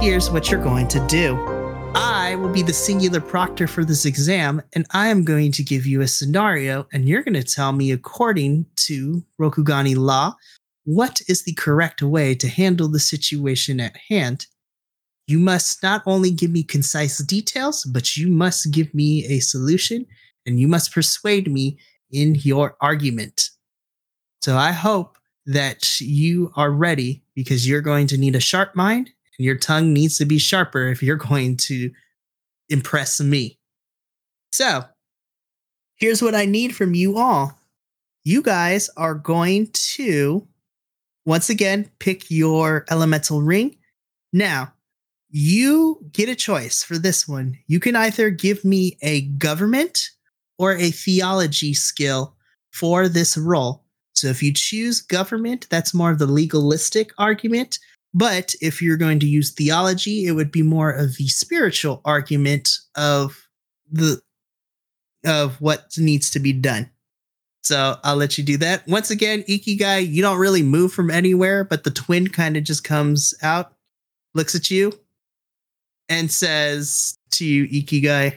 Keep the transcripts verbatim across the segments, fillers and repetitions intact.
Here's what you're going to do. I will be the singular proctor for this exam, and I am going to give you a scenario, and you're going to tell me, according to Rokugani law, what is the correct way to handle the situation at hand. You must not only give me concise details, but you must give me a solution, and you must persuade me in your argument. So I hope that you are ready, because you're going to need a sharp mind. And your tongue needs to be sharper if you're going to impress me. So, here's what I need from you all. You guys are going to, once again, pick your elemental ring. Now, you get a choice for this one. You can either give me a government or a theology skill for this role. So if you choose government, that's more of the legalistic argument. But if you're going to use theology, it would be more of the spiritual argument of the of what needs to be done. So I'll let you do that. Once again, Ikigai, you don't really move from anywhere, but the twin kind of just comes out, looks at you, and says to you, Ikigai,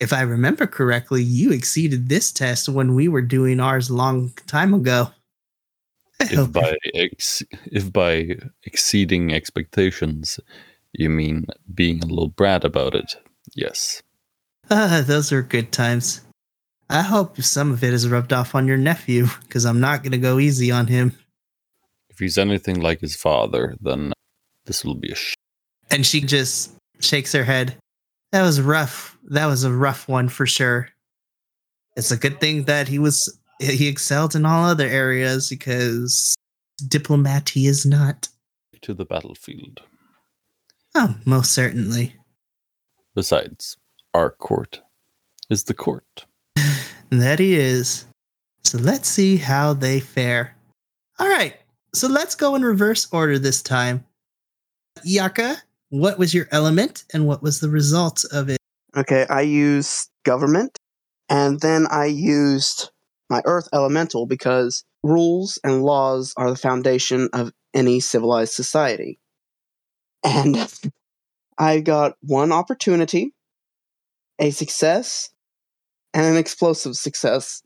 if I remember correctly, you exceeded this test when we were doing ours a long time ago. If by ex- if by exceeding expectations, you mean being a little brat about it, yes. Ah, those are good times. I hope some of it is rubbed off on your nephew, because I'm not going to go easy on him. If he's anything like his father, then this will be a sh- And she just shakes her head. That was rough. That was a rough one for sure. It's a good thing that he was... He excelled in all other areas, because diplomat he is not. To the battlefield. Oh, most certainly. Besides, our court is the court. That he is. So let's see how they fare. All right, so let's go in reverse order this time. Yaka, what was your element and what was the result of it? Okay, I used government, and then I used... my earth elemental, because rules and laws are the foundation of any civilized society. And I got one opportunity, a success, and an explosive success.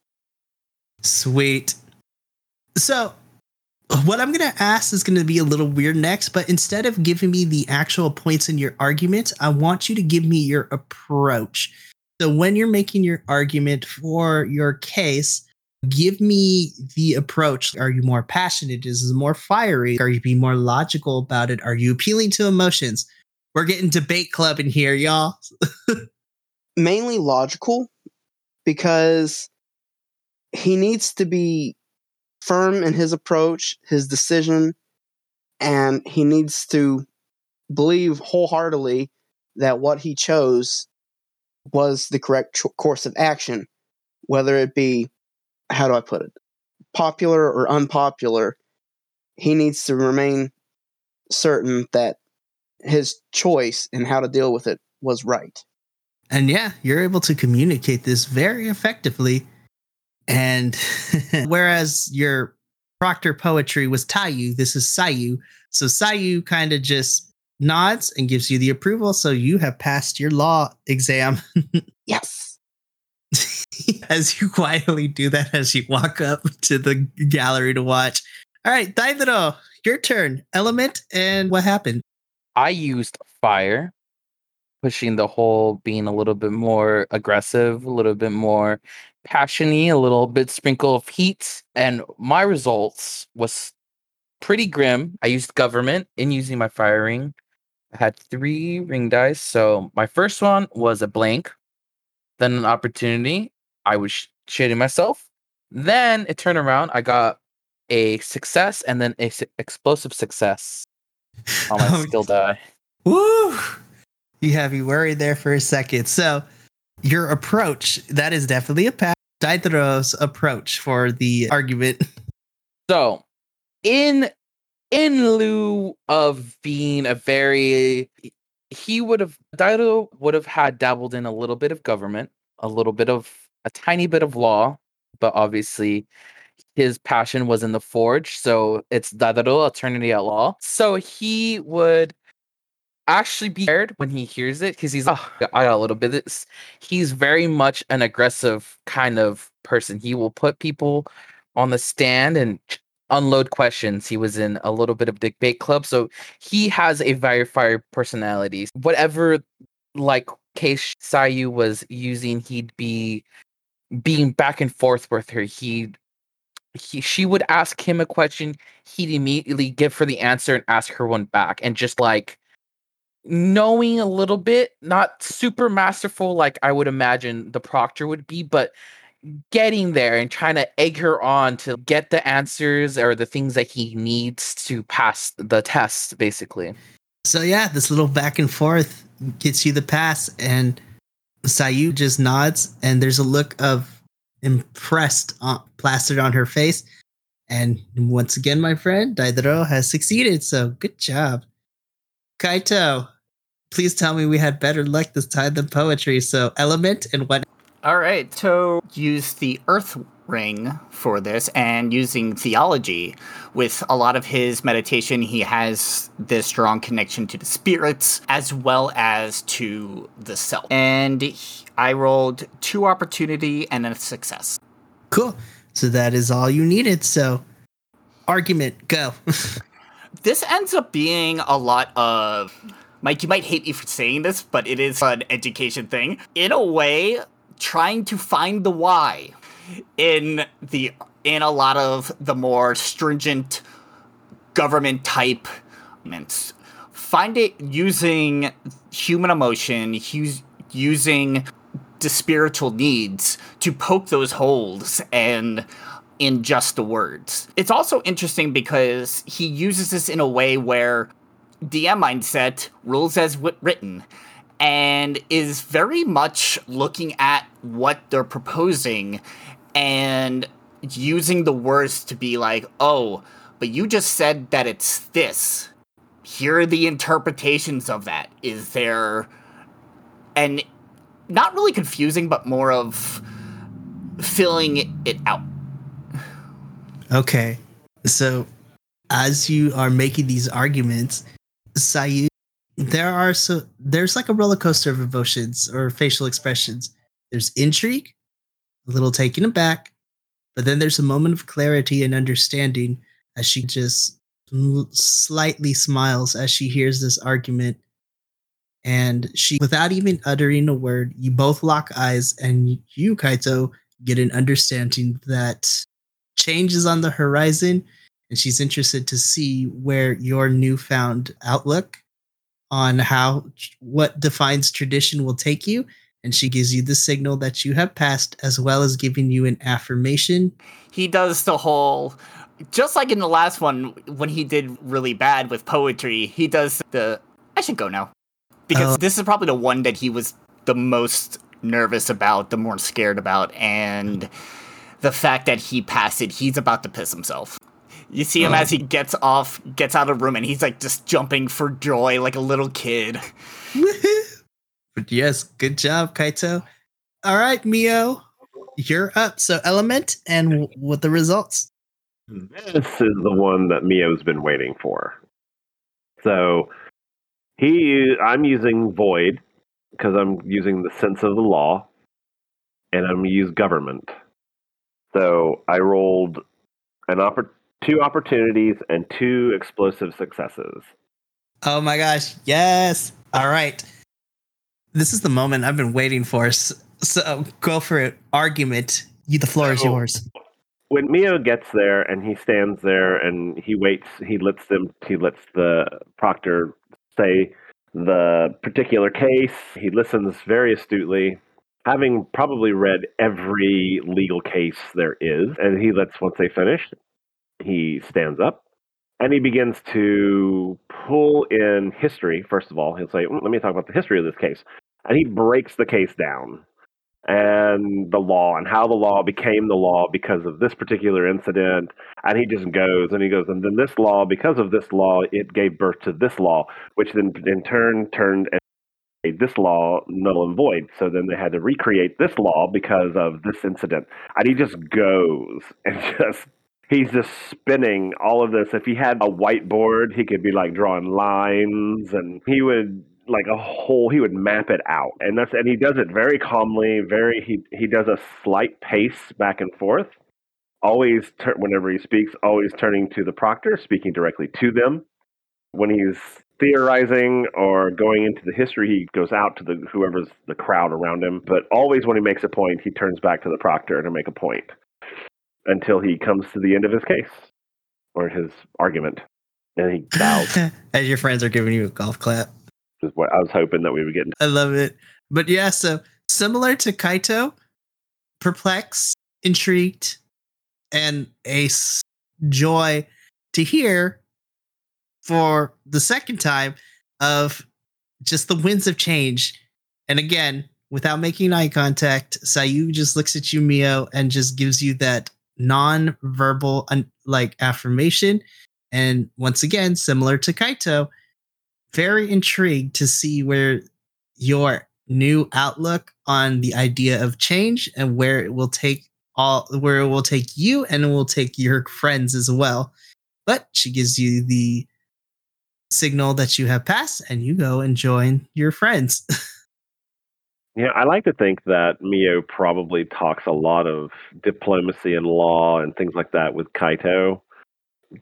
Sweet. So, what I'm going to ask is going to be a little weird next, but instead of giving me the actual points in your argument, I want you to give me your approach. So when you're making your argument for your case, give me the approach. Are you more passionate? Is it more fiery? Are you being more logical about it? Are you appealing to emotions? We're getting debate club in here, y'all. Mainly logical, because he needs to be firm in his approach, his decision, and he needs to believe wholeheartedly that what he chose was the correct cho- course of action, whether it be, how do I put it, popular or unpopular. He needs to remain certain that his choice and how to deal with it was right. And yeah, you're able to communicate this very effectively. And whereas your proctor poetry was Tayu, this is Sayu. So Sayu kind of just nods and gives you the approval, so you have passed your law exam. Yes. As you quietly do that, as you walk up to the gallery to watch. All right, Dadairo, your turn. Element and what happened? I used fire, pushing the whole being a little bit more aggressive, a little bit more passionate, a little bit sprinkle of heat, and my results was pretty grim. I used government in using my fire ring. I had three ring dice, so my first one was a blank, then an opportunity. I was sh- shitting myself. Then it turned around. I got a success and then a su- explosive success on my skill die. Woo! You have me worried there for a second. So your approach, that is definitely a path. Daidaro's approach for the argument. So, in in lieu of being a very, he would have, Daidairo would have had dabbled in a little bit of government, a little bit of, a tiny bit of law, but obviously his passion was in the forge, so it's Dadairo, eternity at law. So he would actually be scared when he hears it, because he's, oh, I got a little bit of this. He's very much an aggressive kind of person. He will put people on the stand and unload questions. He was in a little bit of debate club, so he has a very fire personality. Whatever, like, case Sayu was using, he'd be being back and forth with her. He'd He, she would ask him a question, he'd immediately give her the answer and ask her one back. And just like knowing a little bit, not super masterful like I would imagine the proctor would be, but getting there and trying to egg her on to get the answers or the things that he needs to pass the test, basically. So yeah, this little back and forth gets you the pass, and Sayu just nods, and there's a look of impressed uh, plastered on her face. And once again, my friend, Daidairo has succeeded, so good job. Kaito, please tell me we had better luck this time than poetry, so element and what? Alright, To used the earth ring for this, and using theology. With a lot of his meditation, he has this strong connection to the spirits as well as to the self. And he, I rolled two opportunity and a success. Cool. So that is all you needed. So argument, go. This ends up being a lot of, Mike, you might hate me for saying this, but it is an education thing. In a way, trying to find the why in the in a lot of the more stringent government type moments. Find it using human emotion, use, using the spiritual needs to poke those holes and in just the words. It's also interesting because he uses this in a way where D M mindset rules as written, and is very much looking at what they're proposing and using the words to be like, oh, but you just said that it's this. Here are the interpretations of that. Is there... And not really confusing, but more of filling it out. Okay. So as you are making these arguments, Sayu, there are so there's like a roller coaster of emotions or facial expressions. There's intrigue, a little taken aback, but then there's a moment of clarity and understanding as she just slightly smiles as she hears this argument. And she, without even uttering a word, you both lock eyes, and you, Kaito, get an understanding that change is on the horizon, and she's interested to see where your newfound outlook on how what defines tradition will take you, and she gives you the signal that you have passed, as well as giving you an affirmation. He does the whole, just like in the last one, when he did really bad with poetry, he does the, I should go now. Because oh. This is probably the one that he was the most nervous about, the more scared about, and the fact that he passed it, he's about to piss himself. You see him oh. as he gets off, gets out of the room, and he's like just jumping for joy like a little kid. Woohoo! But yes, good job, Kaito. All right, Mio, you're up. So element and w- with the results. This is the one that Mio's been waiting for. So... He, I'm using void because I'm using the sense of the law, and I'm use government. So I rolled an oppor- two opportunities and two explosive successes. Oh my gosh! Yes. All right. This is the moment I've been waiting for. So go for it. Argument. You, the floor so, is yours. When Mio gets there and he stands there and he waits, he lets them. He lets the proctor say the particular case. He listens very astutely, having probably read every legal case there is, and he lets, once they finish, he stands up and he begins to pull in history. First of all, he'll say, let me talk about the history of this case, and he breaks the case down and the law and how the law became the law because of this particular incident. And he just goes and he goes, and then this law, because of this law, it gave birth to this law, which then in turn turned and made this law null and void. So then they had to recreate this law because of this incident. And he just goes and just, he's just spinning all of this. If he had a whiteboard, he could be like drawing lines and he would like a whole, he would map it out. And that's, and he does it very calmly, very, he, he does a slight pace back and forth. Always, tur- whenever he speaks, always turning to the proctor, speaking directly to them. When he's theorizing or going into the history, he goes out to the whoever's the crowd around him. But always when he makes a point, he turns back to the proctor to make a point until he comes to the end of his case or his argument. And he bows. As your friends are giving you a golf clap. Is what I was hoping that we would get. I love it. But yeah, so similar to Kaito, perplexed, intrigued, and a joy to hear for the second time of just the winds of change. And again, without making eye contact, Sayu just looks at you, Mio, and just gives you that non-verbal un- like affirmation. And once again, similar to Kaito, very intrigued to see where your new outlook on the idea of change and where it will take all where it will take you and it will take your friends as well. But she gives you the signal that you have passed and you go and join your friends. Yeah, I like to think that Mio probably talks a lot of diplomacy and law and things like that with Kaito,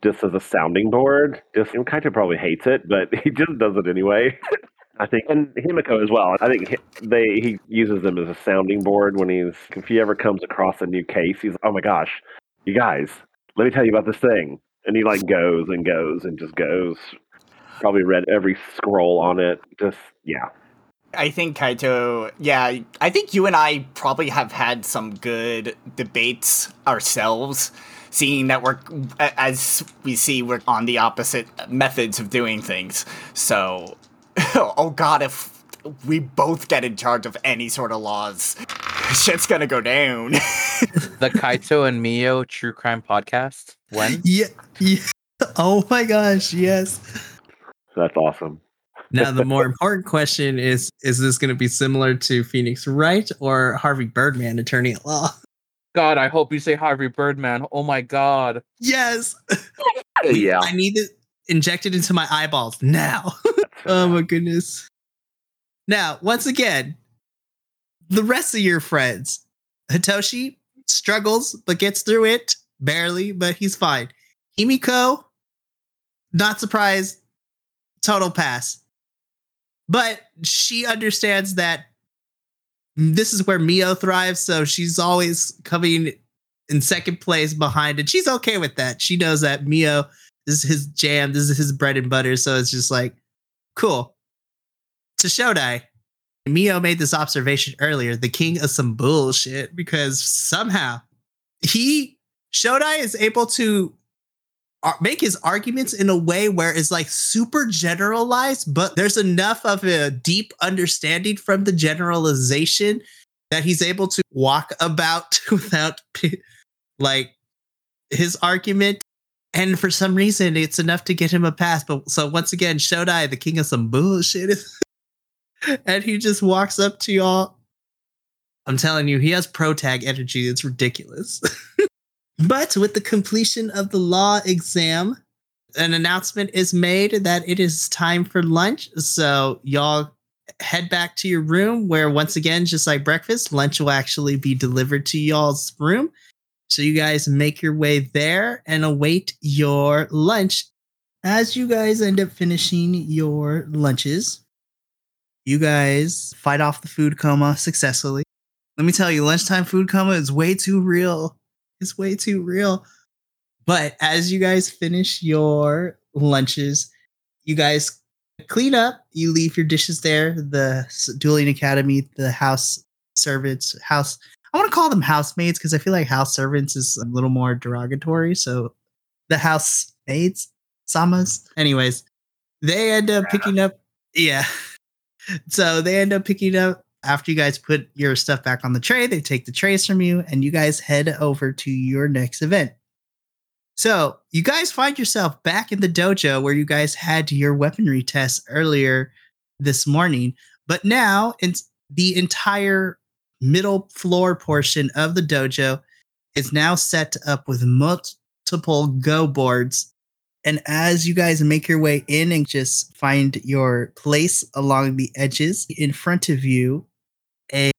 just as a sounding board. Just, and Kaito probably hates it, but he just does it anyway. I think, and Himiko as well. I think they he uses them as a sounding board when he's, if he ever comes across a new case, he's like, oh my gosh, you guys, let me tell you about this thing. And he like goes and goes and just goes. Probably read every scroll on it. Just, yeah. I think Kaito, yeah, I think you and I probably have had some good debates ourselves, seeing that we're, as we see, we're on the opposite methods of doing things. So, oh god, if we both get in charge of any sort of laws, shit's gonna go down. The Kaito and Mio True Crime Podcast? When? Yeah, yeah. Oh my gosh, yes. That's awesome. Now, the more important question is, is this going to be similar to Phoenix Wright or Harvey Birdman, attorney at law? God, I hope you say Harvey Birdman. Oh my god. Yes. Yeah. I need it injected into my eyeballs now. Oh my goodness. Now, once again, the rest of your friends. Hitoshi struggles, but gets through it. Barely, but he's fine. Himiko, not surprised. Total pass. But she understands that this is where Mio thrives, so she's always coming in second place behind, and she's okay with that. She knows that Mio, this is his jam, this is his bread and butter, so it's just like, cool. To Shodai, Mio made this observation earlier, the king of some bullshit, because somehow he, Shodai is able to make his arguments in a way where it's like super generalized, but there's enough of a deep understanding from the generalization that he's able to walk about without like his argument. And for some reason, it's enough to get him a pass. But so once again, Shodai, the king of some bullshit. And he just walks up to y'all. I'm telling you, he has pro-tag energy. It's ridiculous. But with the completion of the law exam, an announcement is made that it is time for lunch. So y'all head back to your room where, once again, just like breakfast, lunch will actually be delivered to y'all's room. So you guys make your way there and await your lunch. As you guys end up finishing your lunches, you guys fight off the food coma successfully. Let me tell you, lunchtime food coma is way too real. It's way too real. But as you guys finish your lunches, you guys clean up, you leave your dishes there. The Dueling Academy, the house servants, house, I want to call them housemaids because I feel like house servants is a little more derogatory. So the housemaids, samas, anyways, they end up picking up. Yeah. So they end up picking up after you guys put your stuff back on the tray, they take the trays from you and you guys head over to your next event. So you guys find yourself back in the dojo where you guys had your weaponry test earlier this morning. But now it's the entire middle floor portion of the dojo is now set up with multiple go boards. And as you guys make your way in and just find your place along the edges, in front of you, a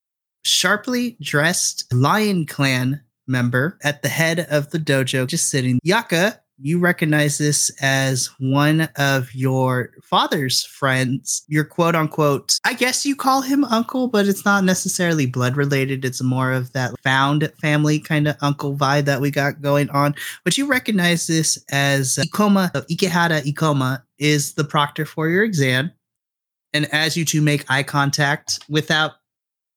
sharply dressed Lion Clan member at the head of the dojo just sitting. Yaka, you recognize this as one of your father's friends, your quote unquote, I guess you call him uncle, but it's not necessarily blood related. It's more of that found family kind of uncle vibe that we got going on. But you recognize this as Ikoma, so Ikehara Ikoma is the proctor for your exam. And as you two make eye contact without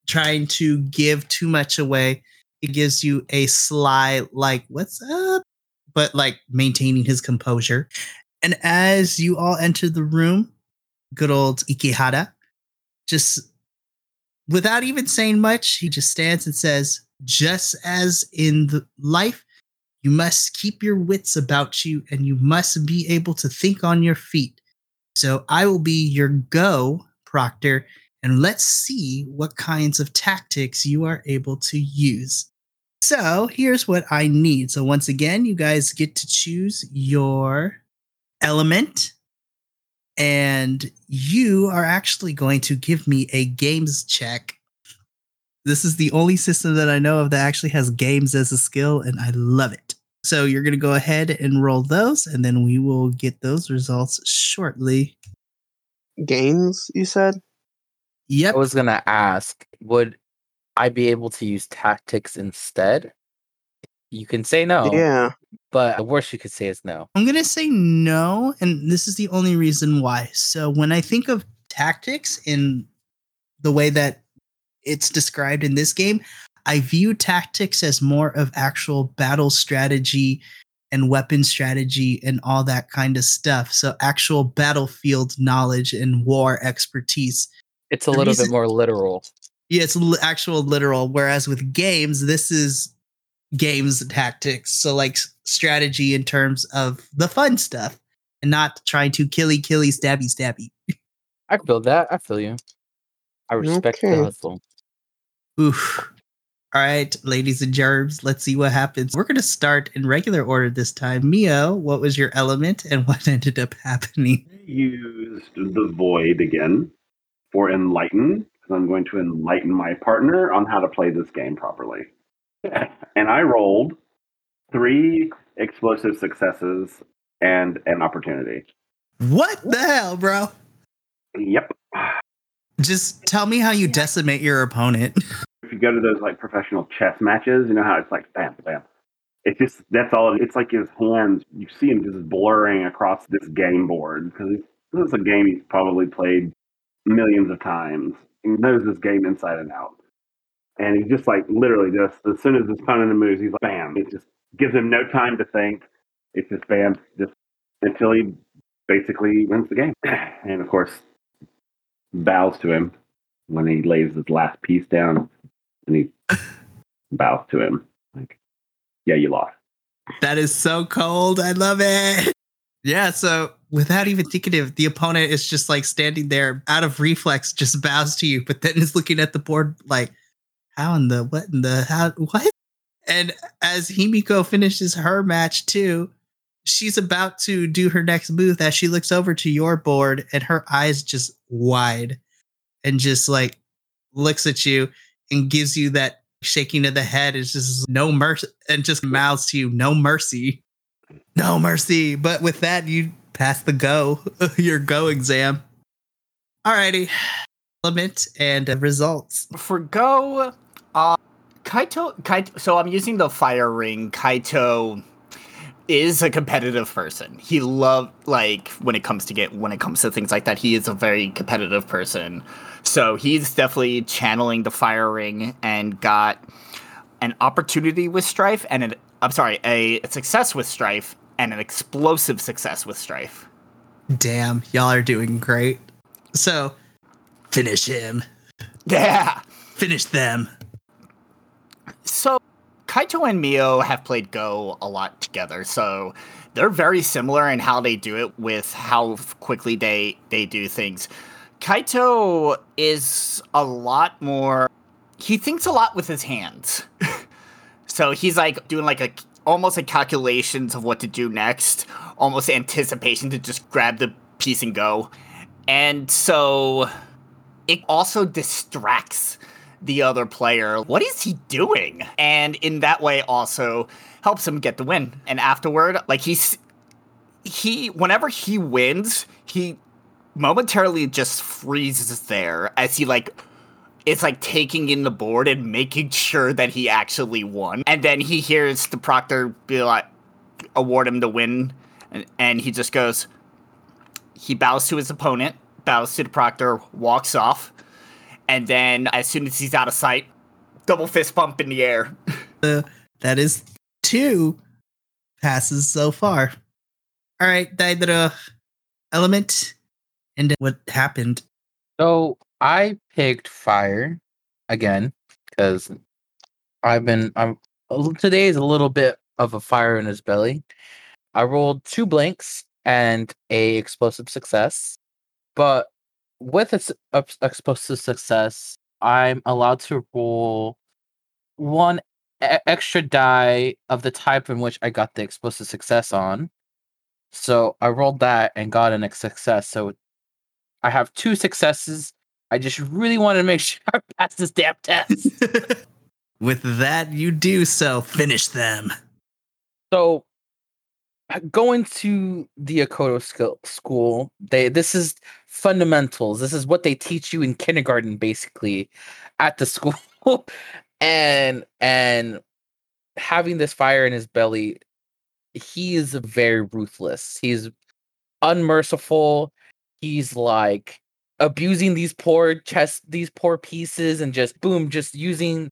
trying to give too much away, it gives you a sly, like, what's up? But like maintaining his composure. And as you all enter the room, good old Ikehara, just without even saying much, he just stands and says, just as in the life, you must keep your wits about you and you must be able to think on your feet. So I will be your go proctor, and let's see what kinds of tactics you are able to use. So here's what I need. So once again, you guys get to choose your element, and you are actually going to give me a games check. This is the only system that I know of that actually has games as a skill, and I love it. So you're going to go ahead and roll those, and then we will get those results shortly. Games, you said? Yep. I was going to ask, would I be able to use tactics instead? You can say no. Yeah. But the worst you could say is no. I'm going to say no, and this is the only reason why. So when I think of tactics in the way that it's described in this game, I view tactics as more of actual battle strategy and weapon strategy and all that kind of stuff. So actual battlefield knowledge and war expertise. It's a the little reason- bit more literal. Yeah, it's li- actual literal, whereas with games, this is games tactics. So like strategy in terms of the fun stuff and not trying to killy, killy, stabby, stabby. I feel that. I feel you. I respect okay. the hustle. Oof. All right, ladies and germs, let's see what happens. We're going to start in regular order this time. Mio, what was your element and what ended up happening? I used the void again for enlighten. I'm going to enlighten my partner on how to play this game properly. And I rolled three explosive successes and an opportunity. What the hell, bro? Yep. Just tell me how you decimate your opponent. If you go to those like professional chess matches, you know how it's like bam, bam. It's just, that's all. It, it's like his hands, you see him just blurring across this game board. Because this is a game he's probably played millions of times. He knows this game inside and out. And he's just like, literally just, as soon as his opponent moves, he's like, bam. It just gives him no time to think. It's just bam, just until he basically wins the game. And of course, bows to him when he lays his last piece down. And he bows to him. Like, yeah, you lost. That is so cold. I love it. Yeah, so without even thinking of, the opponent is just like standing there out of reflex, just bows to you, but then is looking at the board like, how in the, what in the, how, what? And as Himiko finishes her match too, she's about to do her next move as she looks over to your board and her eyes just wide and just like looks at you and gives you that shaking of the head. It's just no mercy and just mouths to you, no mercy. No mercy. But with that, you pass the go, your go exam. Alrighty. Element and uh, results. For go, uh, Kaito, Kaito, so I'm using the fire ring. Kaito is a competitive person. He love, like, when it comes to get, when it comes to things like that, he is a very competitive person. So he's definitely channeling the fire ring and got an opportunity with strife and an I'm sorry, a success with strife and an explosive success with strife. Damn, y'all are doing great. So, finish him. Yeah. Finish them. So, Kaito and Mio have played Go a lot together, so they're very similar in how they do it with how quickly they, they do things. Kaito is a lot more... He thinks a lot with his hands. So he's like doing like a almost like calculations of what to do next, almost anticipation to just grab the piece and go. And so it also distracts the other player. What is he doing? And in that way also helps him get the win. And afterward, like he's, he, whenever he wins, he momentarily just freezes there as he like, it's like taking in the board and making sure that he actually won. And then he hears the proctor be like, award him the win. And, and he just goes, he bows to his opponent, bows to the proctor, walks off. And then as soon as he's out of sight, double fist bump in the air. Uh, that is two passes so far. All right, Dadairo, element, and what happened? So I picked fire again because I've been. I'm today is a little bit of a fire in his belly. I rolled two blanks and a explosive success, but with its explosive success, I'm allowed to roll one e- extra die of the type in which I got the explosive success on. So I rolled that and got an success. So I have two successes. I just really wanted to make sure I passed this damn test. With that, you do so. Finish them. So going to the Akoto school, they this is fundamentals. This is what they teach you in kindergarten, basically, at the school. and and having this fire in his belly, he is very ruthless. He's unmerciful. He's like abusing these poor chess, these poor pieces, and just boom, just using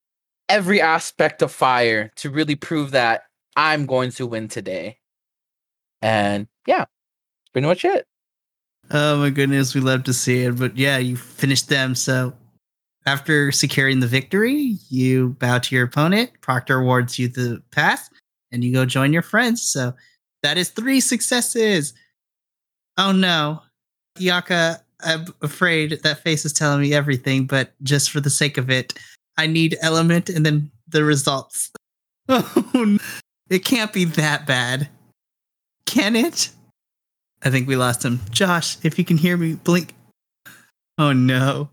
every aspect of fire to really prove that I'm going to win today. And yeah, pretty much it. Oh my goodness, we love to see it. But yeah, you finished them. So after securing the victory, you bow to your opponent. Proctor awards you the pass, and you go join your friends. So that is three successes. Oh no, Yaka, I'm afraid that face is telling me everything, but just for the sake of it, I need element and then the results. Oh, no. It can't be that bad. Can it? I think we lost him. Josh, if you can hear me, blink. Oh, no.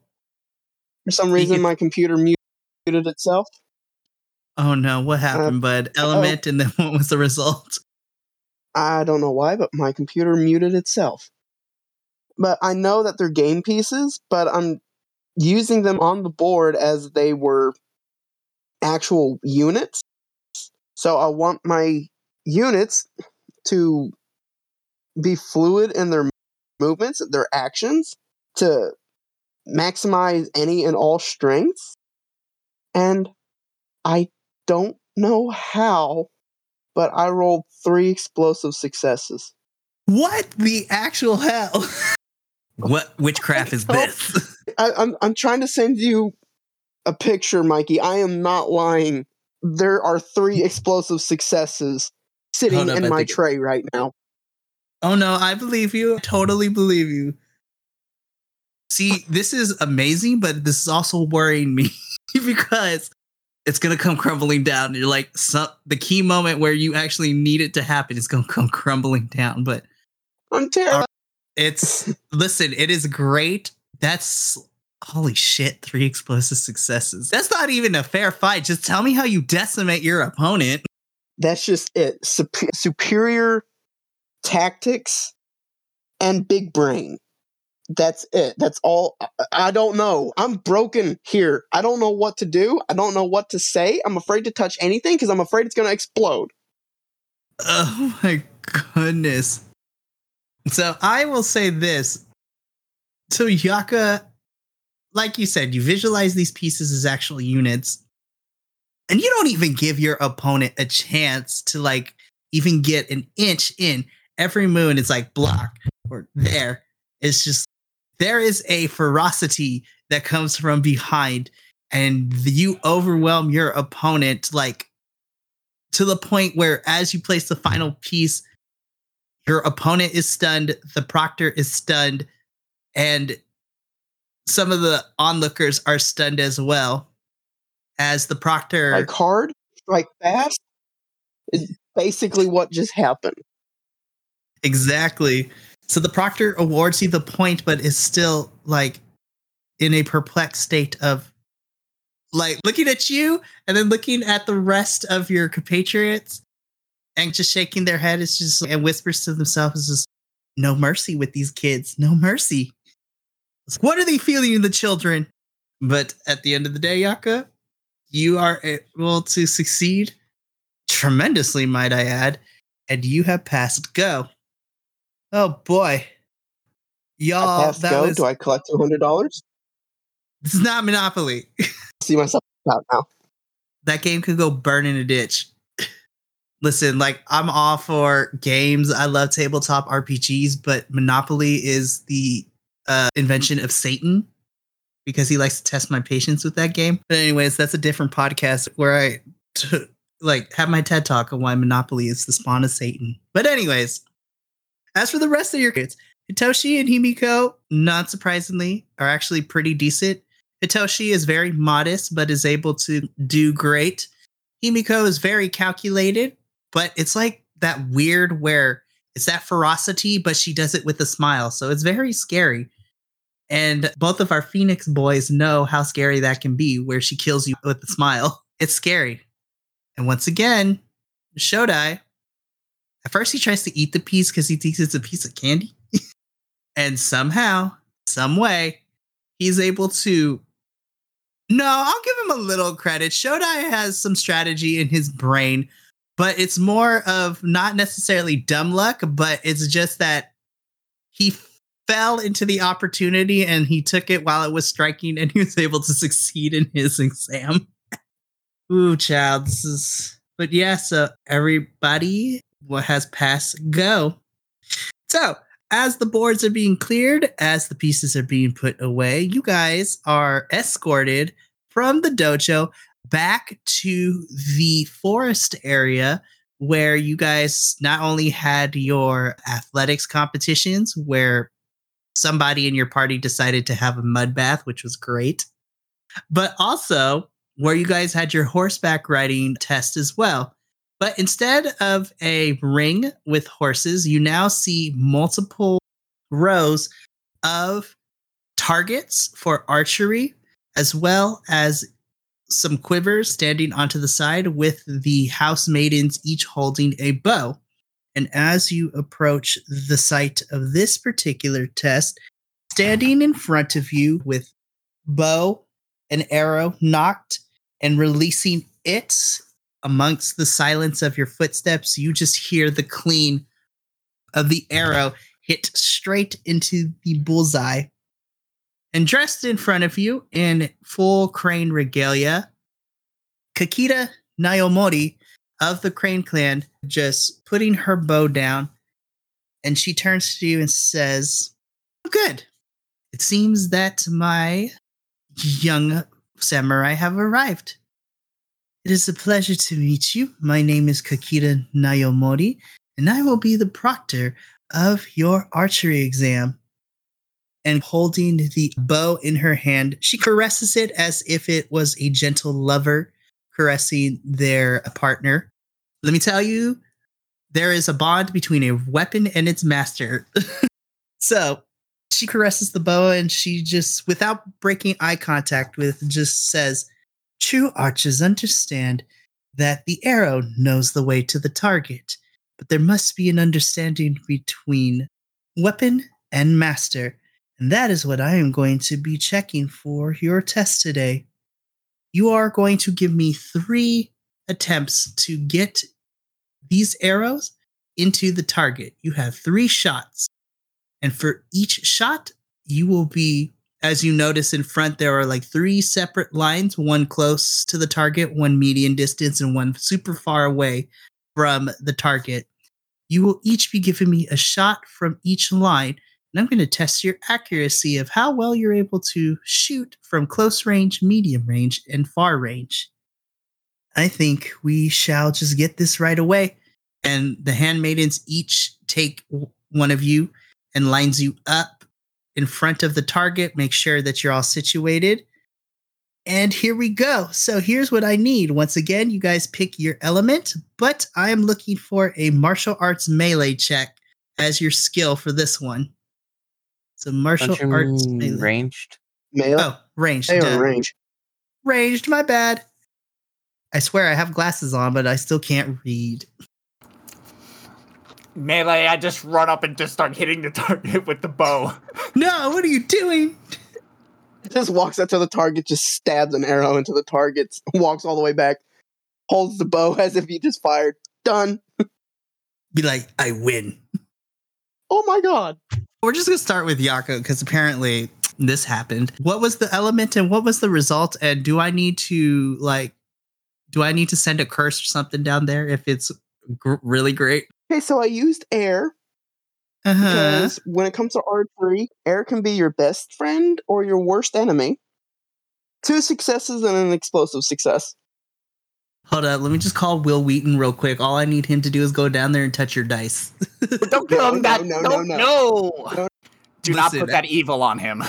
For some reason, my computer muted itself. Oh, no. What happened, uh, bud? Element, uh-oh. And then what was the result? I don't know why, but my computer muted itself. But I know that they're game pieces, but I'm using them on the board as they were actual units. So I want my units to be fluid in their movements, their actions, to maximize any and all strengths. And I don't know how, but I rolled three explosive successes. What the actual hell? What witchcraft is this? I, I'm I'm trying to send you a picture, Mikey. I am not lying. There are three explosive successes sitting in my tray right now. Oh no, I believe you. I totally believe you. See, this is amazing, but this is also worrying me because it's going to come crumbling down. You're like, some, the key moment where you actually need it to happen is going to come crumbling down. But I'm terrified. It's, listen, it is great. That's, holy shit, three explosive successes. That's not even a fair fight. Just tell me how you decimate your opponent. That's just it. Sup- superior tactics and big brain. That's it. That's all. I don't know. I'm broken here. I don't know what to do. I don't know what to say. I'm afraid to touch anything because I'm afraid it's going to explode. Oh my goodness. So I will say this. So Yaka, like you said, you visualize these pieces as actual units. And you don't even give your opponent a chance to like even get an inch in. Every moon is like block or there. It's just there is a ferocity that comes from behind and you overwhelm your opponent, like, to the point where as you place the final piece, your opponent is stunned, the proctor is stunned, and some of the onlookers are stunned as well. As the proctor... Strike hard, strike fast, is basically what just happened. Exactly. So the proctor awards you the point, but is still, like, in a perplexed state of, like, looking at you, and then looking at the rest of your compatriots, and just shaking their head, it's just, and whispers to themselves, just, no mercy with these kids, no mercy. What are they feeling in the children? But at the end of the day, Yaka, you are able to succeed tremendously, might I add, and you have passed go. Oh boy. Y'all, I passed that go. Was... Do I collect two hundred dollars? This is not Monopoly. I see myself out now. That game could go burn in a ditch. Listen, like, I'm all for games. I love tabletop R P Gs, but Monopoly is the uh, invention of Satan because he likes to test my patience with that game. But anyways, that's a different podcast where I t- like have my TED Talk on why Monopoly is the spawn of Satan. But anyways, as for the rest of your kids, Hitoshi and Himiko, not surprisingly, are actually pretty decent. Hitoshi is very modest, but is able to do great. Himiko is very calculated, but it's like that weird where it's that ferocity, but she does it with a smile. So it's very scary. And both of our Phoenix boys know how scary that can be, where she kills you with a smile. It's scary. And once again, Shodai, at first he tries to eat the piece because he thinks it's a piece of candy. And somehow, some way, he's able to... No, I'll give him a little credit. Shodai has some strategy in his brain, but it's more of not necessarily dumb luck, but it's just that he fell into the opportunity and he took it while it was striking and he was able to succeed in his exam. Ooh, child, this is... But yeah, so everybody has passed go. So, as the boards are being cleared, as the pieces are being put away, you guys are escorted from the dojo back to the forest area where you guys not only had your athletics competitions where somebody in your party decided to have a mud bath, which was great, but also where you guys had your horseback riding test as well. But instead of a ring with horses, you now see multiple rows of targets for archery, as well as some quivers standing onto the side with the house maidens each holding a bow. And as you approach the site of this particular test, standing in front of you with bow and arrow nocked and releasing it, amongst the silence of your footsteps, you just hear the clean of the arrow hit straight into the bullseye. And dressed in front of you in full crane regalia, Kakita Nayomori of the Crane Clan, just putting her bow down, and she turns to you and says, "Good. It seems that my young samurai have arrived. It is a pleasure to meet you. My name is Kakita Nayomori, and I will be the proctor of your archery exam." And holding the bow in her hand, she caresses it as if it was a gentle lover caressing their partner. Let me tell you, there is a bond between a weapon and its master. So she caresses the bow, and she just, without breaking eye contact with, just says, "True archers understand that the arrow knows the way to the target, but there must be an understanding between weapon and master, and that is what I am going to be checking for your test today. You are going to give me three attempts to get these arrows into the target. You have three shots, and for each shot, you will be..." As you notice in front, there are like three separate lines, one close to the target, one medium distance, and one super far away from the target. You will each be giving me a shot from each line, and I'm going to test your accuracy of how well you're able to shoot from close range, medium range, and far range. I think we shall just get this right away. And the handmaidens each take one of you and lines you up in front of the target. Make sure that you're all situated. And here we go. So here's what I need. Once again, you guys pick your element, but I am looking for a martial arts melee check as your skill for this one. So martial arts melee. Ranged? Melee? Oh, ranged. Uh, range. Ranged, my bad. I swear I have glasses on, but I still can't read. Melee, I just run up and just start hitting the target with the bow. No, what are you doing? Just walks up to the target, just stabs an arrow into the target, walks all the way back, holds the bow as if he just fired. Done. Be like, I win. Oh my god. We're just going to start with Yaka, because apparently this happened. What was the element and what was the result? And do I need to, like, do I need to send a curse or something down there if it's gr- really great? Okay, so I used air. Uh-huh. Because when it comes to archery, air can be your best friend or your worst enemy. Two successes and an explosive success. Hold up, let me just call Will Wheaton real quick. All I need him to do is go down there and touch your dice. Don't kill no, him. That no, no, no, no, no. no. Do Listen, not put that evil on him.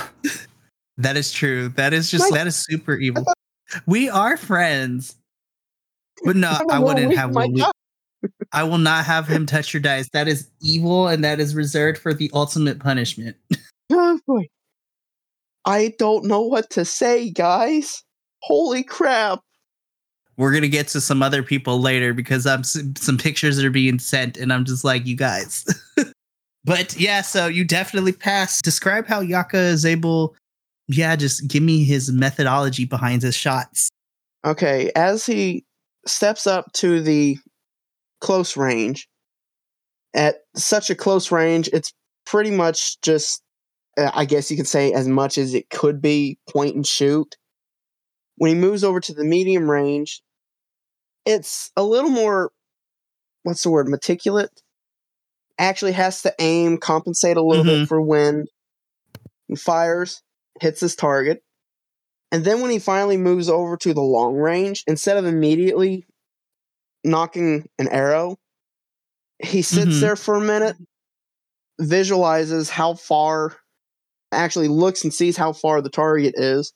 That is true. That is just my, that is super evil. Thought, we are friends, but no, I, I wouldn't Will have Will Wheaton. I will not have him touch your dice. That is evil, and that is reserved for the ultimate punishment. Oh, boy. I don't know what to say, guys. Holy crap. We're going to get to some other people later, because I'm some pictures are being sent, and I'm just like, you guys. But, yeah, so you definitely passed. Describe how Yaka is able... Yeah, just give me his methodology behind his shots. Okay, as he steps up to the... close range. At such a close range, it's pretty much just, uh, I guess you could say, as much as it could be point and shoot. When he moves over to the medium range, it's a little more, what's the word, meticulous. Actually has to aim, compensate a little mm-hmm. bit for wind. He fires, hits his target. And then when he finally moves over to the long range, instead of immediately knocking an arrow, he sits mm-hmm. there for a minute, visualizes how far, actually looks and sees how far the target is,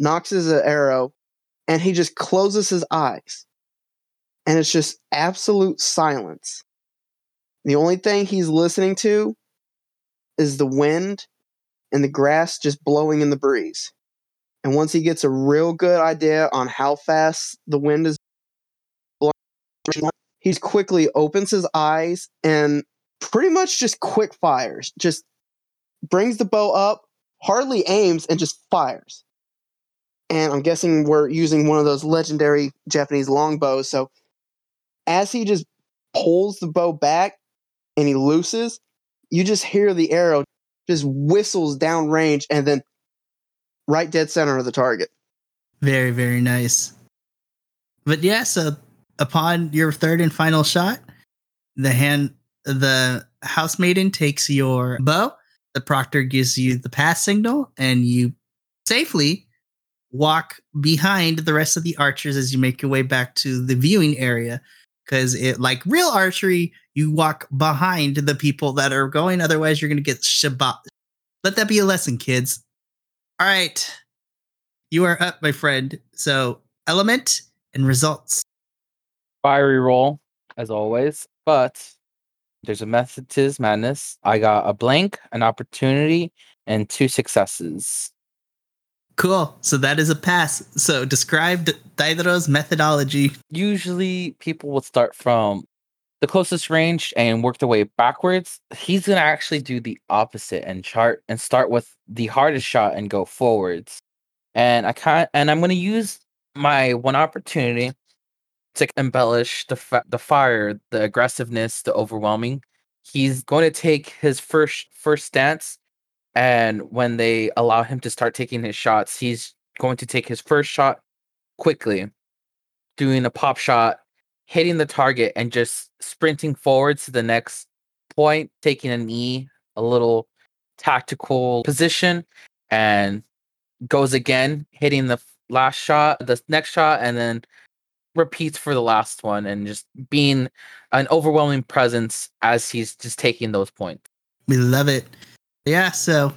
knocks his arrow, and he just closes his eyes. And it's just absolute silence. The only thing he's listening to is the wind and the grass just blowing in the breeze. And once he gets a real good idea on how fast the wind is, he quickly opens his eyes and pretty much just quick fires. Just brings the bow up, hardly aims, and just fires. And I'm guessing we're using one of those legendary Japanese longbows. So as he just pulls the bow back and he looses, you just hear the arrow just whistles down range and then right dead center of the target. Very, very nice. But yeah, so... upon your third and final shot, the hand, the housemaiden takes your bow, the proctor gives you the pass signal, and you safely walk behind the rest of the archers as you make your way back to the viewing area. Because it, like real archery, you walk behind the people that are going, otherwise you're going to get shabbat. Let that be a lesson, kids. All right. You are up, my friend. So, element and results. Fiery roll, as always, but there's a method to his madness. I got a blank, an opportunity, and two successes. Cool. So that is a pass. So describe Daidaro's methodology. Usually people will start from the closest range and work their way backwards. He's going to actually do the opposite and chart and start with the hardest shot and go forwards. And I can't, and I'm going to use my one opportunity to embellish the fa- the fire, the aggressiveness, the overwhelming. He's going to take his first first stance, and when they allow him to start taking his shots, he's going to take his first shot quickly, doing a pop shot, hitting the target, and just sprinting forward to the next point, taking an E, a little tactical position and goes again, hitting the last shot, the next shot, and then repeats for the last one, and just being an overwhelming presence as he's just taking those points. We love it. Yeah, so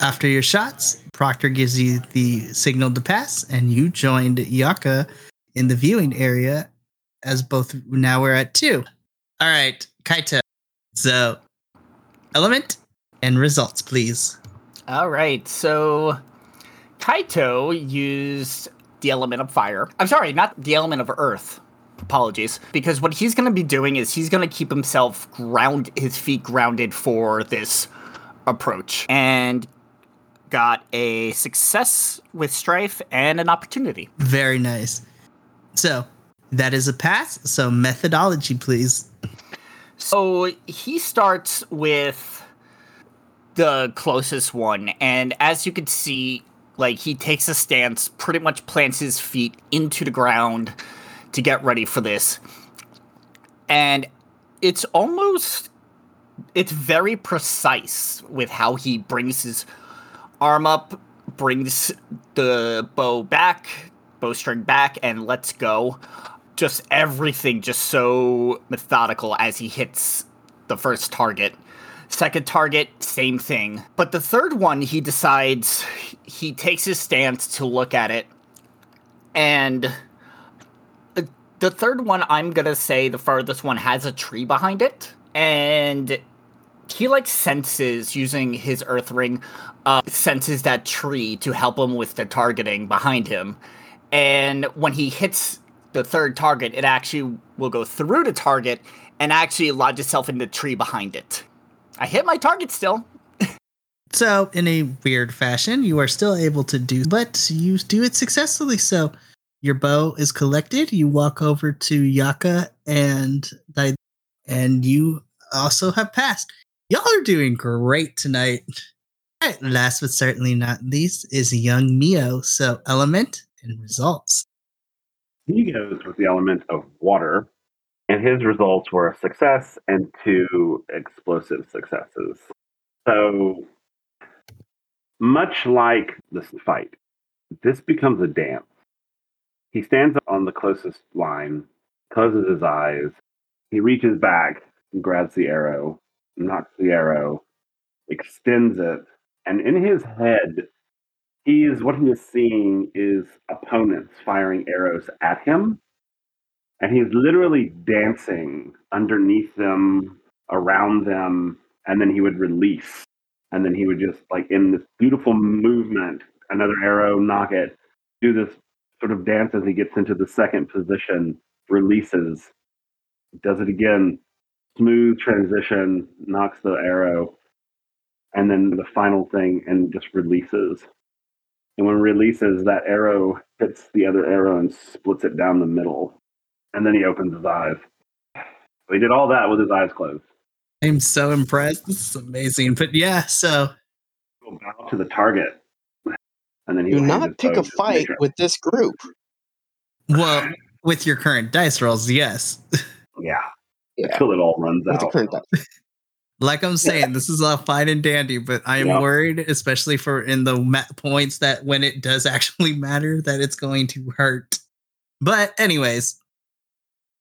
after your shots, Proctor gives you the signal to pass, and you joined Yaka in the viewing area as both. Now we're at two. All right, Kaito. So, element and results, please. All right, so Kaito used the element of fire. I'm sorry, not the element of earth. Apologies. Because what he's going to be doing is he's going to keep himself ground, his feet grounded for this approach. And got a success with Strife and an opportunity. Very nice. So, that is a pass. So, methodology, please. So, he starts with the closest one. And as you can see, like, he takes a stance, pretty much plants his feet into the ground to get ready for this. And it's almost, it's very precise with how he brings his arm up, brings the bow back, bowstring back, and lets go. Just everything just so methodical as he hits the first target. Second target, same thing. But the third one, he decides, he takes his stance to look at it. And the third one, I'm going to say the farthest one, has a tree behind it. And he, like, senses, using his earth ring, uh, senses that tree to help him with the targeting behind him. And when he hits the third target, it actually will go through the target and actually lodge itself in the tree behind it. I hit my target still. So, in a weird fashion, you are still able to do, but you do it successfully. So, your bow is collected. You walk over to Yaka and Dai, and you also have passed. Y'all are doing great tonight. Right, last but certainly not least is young Mio. So, element and results. He goes with the element of water. And his results were a success and two explosive successes. So, much like this fight, this becomes a dance. He stands on the closest line, closes his eyes, he reaches back and grabs the arrow, knocks the arrow, extends it, and in his head, he is, what he is seeing is opponents firing arrows at him. And he's literally dancing underneath them, around them, and then he would release. And then he would just, like, in this beautiful movement, another arrow, knock it, do this sort of dance as he gets into the second position, releases, does it again, smooth transition, knocks the arrow, and then the final thing, and just releases. And when it releases, that arrow hits the other arrow and splits it down the middle. And then he opens his eyes. So he did all that with his eyes closed. I'm so impressed. This is amazing. But yeah, so he'll bow to the target. And then he do not pick a fight with this group. Well, with your current dice rolls, yes. Yeah. yeah. Until it all runs with out. The current dice. Like I'm saying, this is all fine and dandy, but I am yeah. worried, especially for in the ma- points that when it does actually matter, that it's going to hurt. But anyways.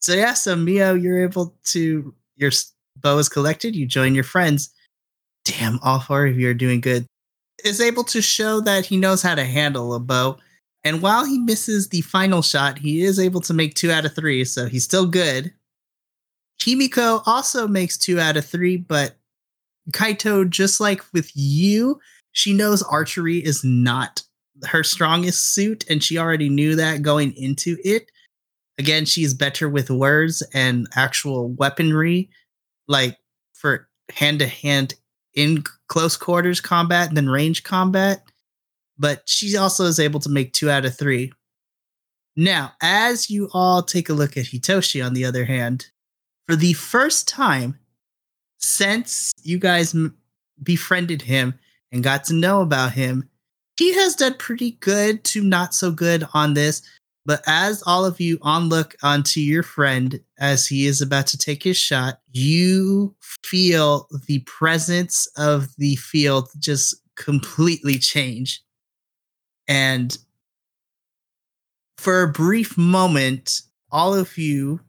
So yeah, so Mio, you're able to, your bow is collected, you join your friends. Damn, all four of you are doing good. Is able to show that he knows how to handle a bow. And while he misses the final shot, he is able to make two out of three, so he's still good. Himiko also makes two out of three, but Kaito, just like with you, she knows archery is not her strongest suit, and she already knew that going into it. Again, she's better with words and actual weaponry, like for hand-to-hand in close quarters combat than range combat. But she also is able to make two out of three. Now, as you all take a look at Hitoshi, on the other hand, for the first time since you guys m- befriended him and got to know about him, he has done pretty good to not so good on this. But as all of you onlook onto your friend as he is about to take his shot, you feel the presence of the field just completely change. And for a brief moment, all of you,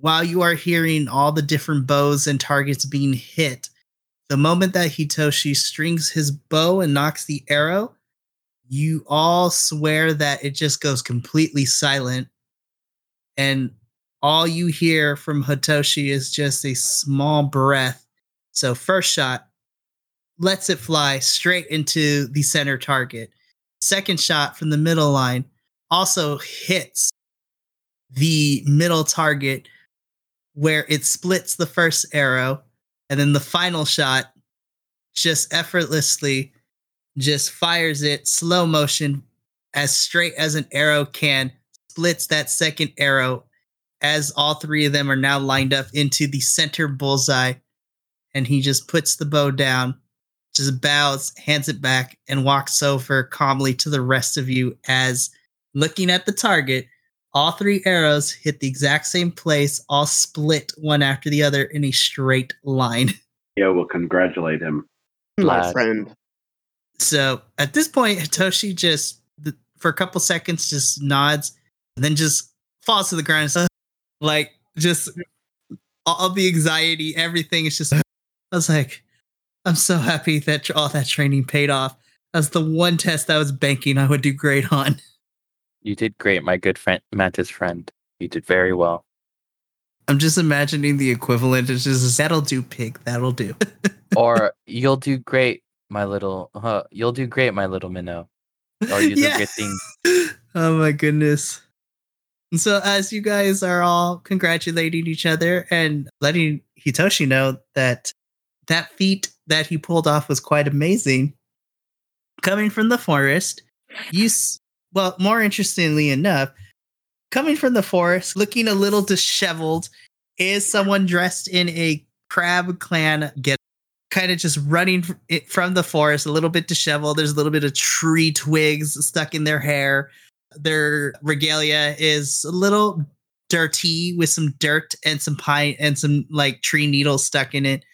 while you are hearing all the different bows and targets being hit, the moment that Hitoshi strings his bow and knocks the arrow, you all swear that it just goes completely silent. And all you hear from Hitoshi is just a small breath. So first shot lets it fly straight into the center target. Second shot from the middle line also hits the middle target where it splits the first arrow. And then the final shot just effortlessly just fires it slow motion as straight as an arrow can, splits that second arrow as all three of them are now lined up into the center bullseye. And he just puts the bow down, just bows, hands it back, and walks over calmly to the rest of you as, looking at the target, all three arrows hit the exact same place, all split one after the other in a straight line. Yeah, we'll congratulate him. My Lad. friend. So at this point, Hitoshi just, for a couple seconds, just nods, and then just falls to the ground. Like, just all the anxiety, everything is just, I was like, I'm so happy that all that training paid off. That's the one test I was banking I would do great on. You did great, my good friend, Mantis friend. You did very well. I'm just imagining the equivalent. It's just, that'll do, pig. That'll do. Or you'll do great, my little. Uh, you'll do great, my little minnow. Or you yeah. do good things. Oh my goodness! And so as you guys are all congratulating each other and letting Hitoshi know that that feat that he pulled off was quite amazing, coming from the forest, you. S- Well, more interestingly enough, coming from the forest, looking a little disheveled, is someone dressed in a Crab Clan get, kind of just running from the forest, a little bit disheveled. There's a little bit of tree twigs stuck in their hair. Their regalia is a little dirty with some dirt and some pine and some like tree needles stuck in it.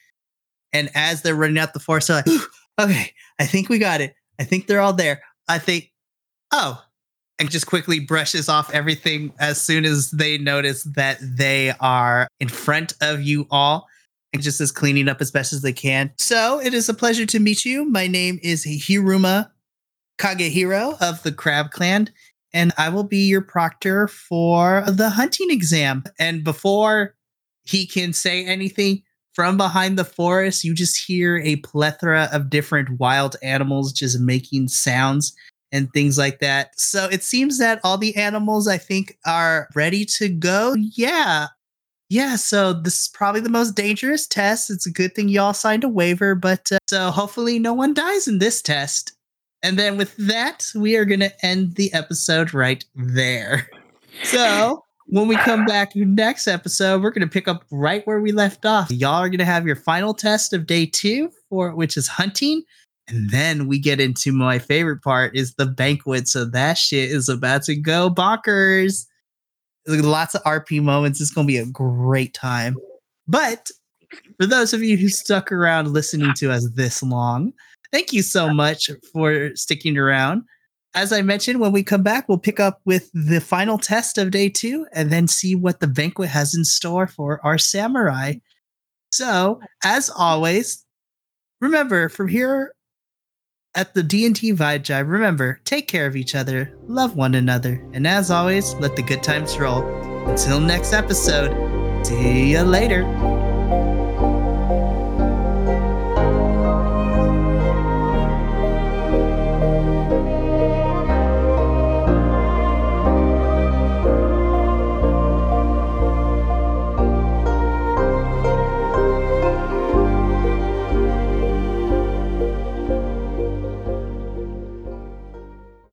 And as they're running out the forest, they're like, okay, I think we got it. I think they're all there. I think, oh. And just quickly brushes off everything as soon as they notice that they are in front of you all and just is cleaning up as best as they can. So it is a pleasure to meet you. My name is Hiruma Kagehiro of the Crab Clan, and I will be your proctor for the hunting exam. And before he can say anything, from behind the forest, you just hear a plethora of different wild animals just making sounds and things like that. So it seems that all the animals, I think, are ready to go. Yeah. Yeah, so this is probably the most dangerous test. It's a good thing y'all signed a waiver, but uh, so hopefully no one dies in this test. And then with that, we are going to end the episode right there. So when we come back next episode, we're going to pick up right where we left off. Y'all are going to have your final test of day two, for which is hunting. And then we get into my favorite part is the banquet. So that shit is about to go bonkers. Lots of R P moments. It's going to be a great time. But for those of you who stuck around listening to us this long, thank you so much for sticking around. As I mentioned, when we come back, we'll pick up with the final test of day two and then see what the banquet has in store for our samurai. So as always, remember from here at the D and T Vibe Jive, remember, take care of each other, love one another, and as always, let the good times roll. Until next episode, see you later.